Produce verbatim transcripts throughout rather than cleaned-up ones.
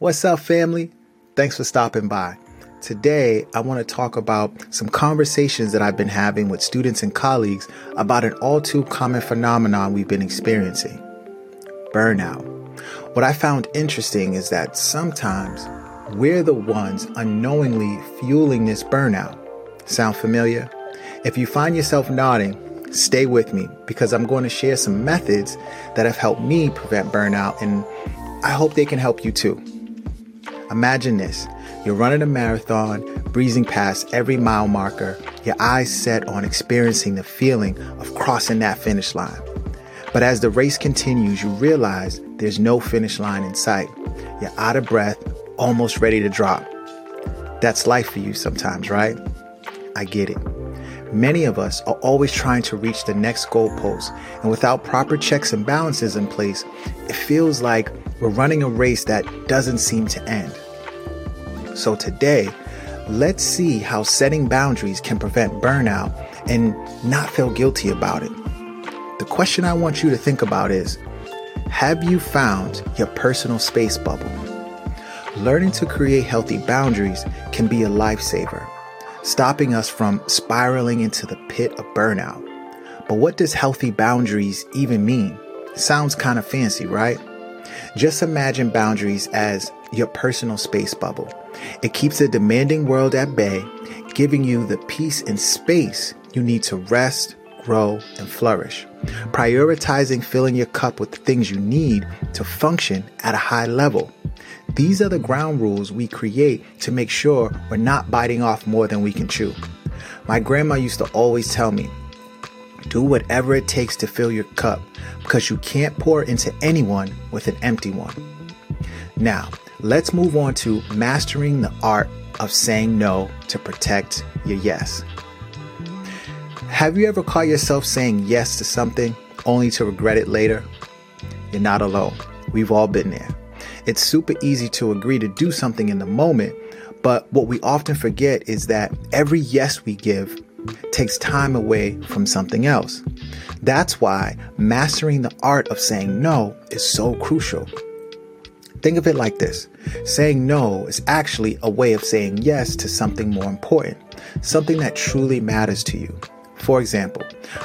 What's up, family? Thanks for stopping by. Today, I want to talk about some conversations that I've been having with students and colleagues about an all too common phenomenon we've been experiencing: burnout. What I found interesting is that sometimes we're the ones unknowingly fueling this burnout. Sound familiar? If you find yourself nodding, stay with me, because I'm going to share some methods that have helped me prevent burnout, and I hope they can help you too. Imagine this. You're running a marathon, breezing past every mile marker, your eyes set on experiencing the feeling of crossing that finish line. But as the race continues, you realize there's no finish line in sight. You're out of breath, almost ready to drop. That's life for you sometimes, right? I get it. Many of us are always trying to reach the next goalpost, and without proper checks and balances in place, it feels like we're running a race that doesn't seem to end. So today, let's see how setting boundaries can prevent burnout and not feel guilty about it. The question I want you to think about is, have you found your personal space bubble? Learning to create healthy boundaries can be a lifesaver, stopping us from spiraling into the pit of burnout. But what does healthy boundaries even mean? Sounds kind of fancy, right? Just imagine boundaries as your personal space bubble. It keeps a demanding world at bay, giving you the peace and space you need to rest, grow, and flourish. Prioritizing filling your cup with the things you need to function at a high level. These are the ground rules we create to make sure we're not biting off more than we can chew. My grandma used to always tell me, do whatever it takes to fill your cup, because you can't pour into anyone with an empty one. Now, let's move on to mastering the art of saying no to protect your yes. Have you ever caught yourself saying yes to something only to regret it later? You're not alone. We've all been there. It's super easy to agree to do something in the moment, but what we often forget is that every yes we give takes time away from something else. That's why mastering the art of saying no is so crucial. Think of it like this. Saying no is actually a way of saying yes to something more important, something that truly matters to you. For example,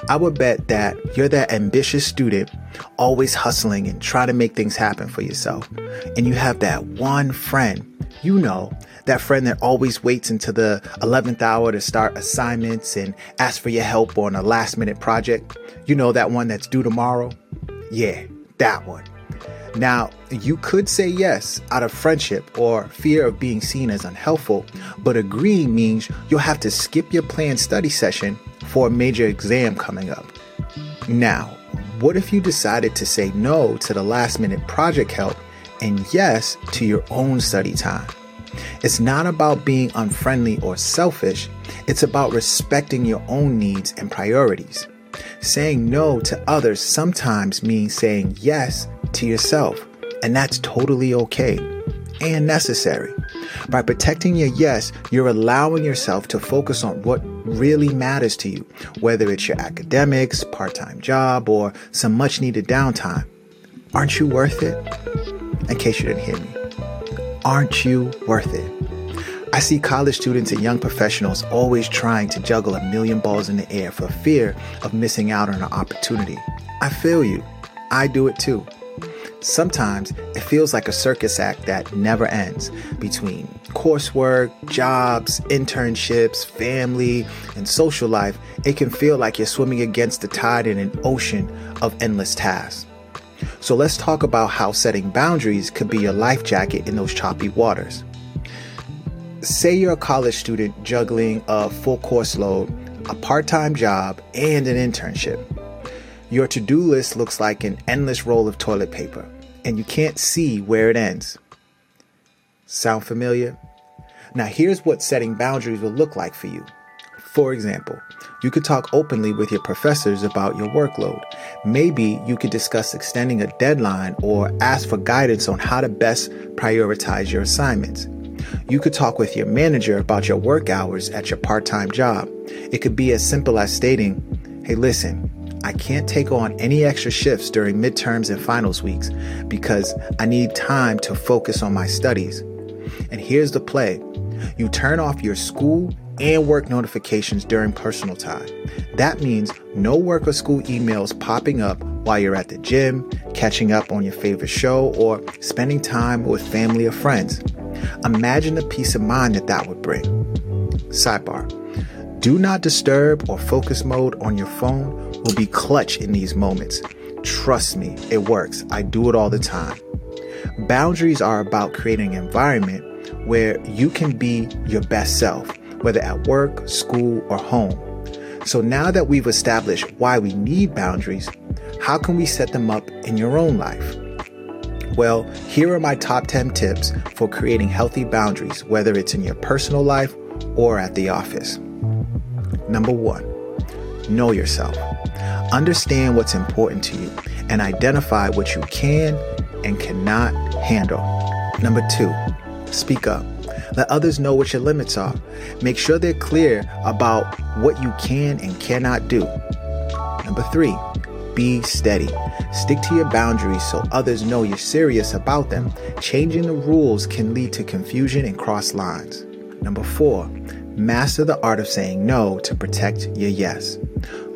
I would bet that you're that ambitious student, always hustling and trying to make things happen for yourself. And you have that one friend, you know, that friend that always waits until the eleventh hour to start assignments and ask for your help on a last minute project. You know, that one that's due tomorrow? Yeah, that one. Now, you could say yes out of friendship or fear of being seen as unhelpful, but agreeing means you'll have to skip your planned study session for a major exam coming up. Now, what if you decided to say no to the last minute project help and yes to your own study time? It's not about being unfriendly or selfish. It's about respecting your own needs and priorities. Saying no to others sometimes means saying yes to yourself, and that's totally okay and necessary. By protecting your yes, you're allowing yourself to focus on what really matters to you, whether it's your academics, part-time job, or some much-needed downtime. Aren't you worth it? In case you didn't hear me, aren't you worth it? I see college students and young professionals always trying to juggle a million balls in the air for fear of missing out on an opportunity. I feel you. I do it too. Sometimes it feels like a circus act that never ends. Between coursework, jobs, internships, family, and social life, it can feel like you're swimming against the tide in an ocean of endless tasks. So let's talk about how setting boundaries could be your life jacket in those choppy waters. Say you're a college student juggling a full course load, a part-time job, and an internship. Your to-do list looks like an endless roll of toilet paper, and you can't see where it ends. Sound familiar? Now here's what setting boundaries will look like for you. For example, you could talk openly with your professors about your workload. Maybe you could discuss extending a deadline or ask for guidance on how to best prioritize your assignments. You could talk with your manager about your work hours at your part-time job. It could be as simple as stating, hey, listen, I can't take on any extra shifts during midterms and finals weeks because I need time to focus on my studies. And here's the play. You turn off your school and work notifications during personal time. That means no work or school emails popping up while you're at the gym, catching up on your favorite show, or spending time with family or friends. Imagine the peace of mind that that would bring. Sidebar. Do not disturb or focus mode on your phone will be clutch in these moments. Trust me, it works. I do it all the time. Boundaries are about creating an environment where you can be your best self, whether at work, school, or home. So now that we've established why we need boundaries, how can we set them up in your own life? Well, here are my top ten tips for creating healthy boundaries, whether it's in your personal life or at the office. Number one, know yourself. Understand what's important to you and identify what you can and cannot handle. Number two, speak up. Let others know what your limits are. Make sure they're clear about what you can and cannot do. Number three, be steady. Stick to your boundaries so others know you're serious about them. Changing the rules can lead to confusion and cross lines. Number four, master the art of saying no to protect your yes.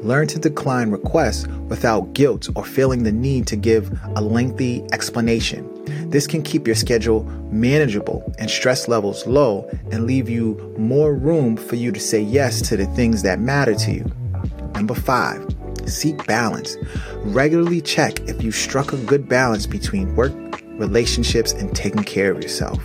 Learn to decline requests without guilt or feeling the need to give a lengthy explanation. This can keep your schedule manageable and stress levels low and leave you more room for you to say yes to the things that matter to you. Number five, seek balance. Regularly check if you struck a good balance between work, relationships, and taking care of yourself.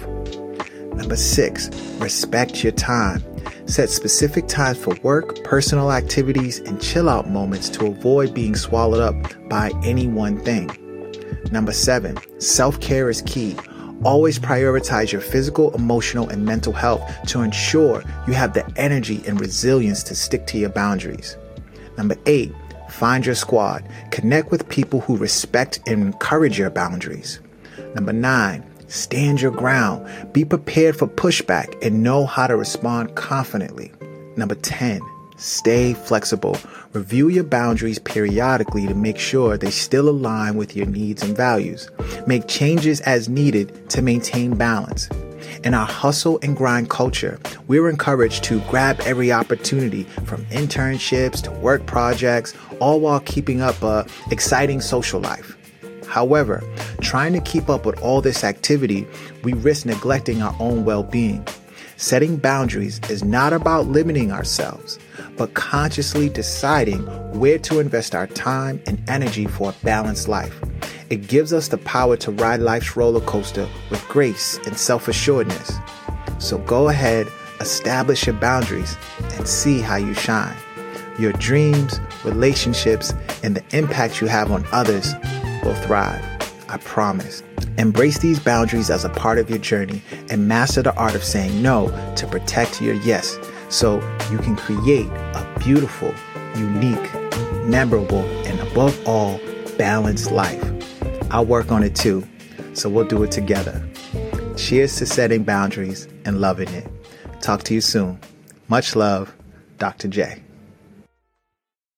Number six, respect your time. Set specific times for work, personal activities, and chill out moments to avoid being swallowed up by any one thing. Number seven, self-care is key. Always prioritize your physical, emotional, and mental health to ensure you have the energy and resilience to stick to your boundaries. Number eight, find your squad. Connect with people who respect and encourage your boundaries. Number nine, stand your ground. Be prepared for pushback and know how to respond confidently. Number ten, stay flexible. Review your boundaries periodically to make sure they still align with your needs and values. Make changes as needed to maintain balance. In our hustle and grind culture, we're encouraged to grab every opportunity from internships to work projects, all while keeping up an exciting social life. However, trying to keep up with all this activity, we risk neglecting our own well-being. Setting boundaries is not about limiting ourselves, but consciously deciding where to invest our time and energy for a balanced life. It gives us the power to ride life's roller coaster with grace and self-assuredness. So go ahead, establish your boundaries, and see how you shine. Your dreams, relationships, and the impact you have on others will thrive. I promise. Embrace these boundaries as a part of your journey and master the art of saying no to protect your yes, so you can create a beautiful, unique, memorable, and above all, balanced life. I'll work on it too, so we'll do it together. Cheers to setting boundaries and loving it. Talk to you soon. Much love, Doctor J.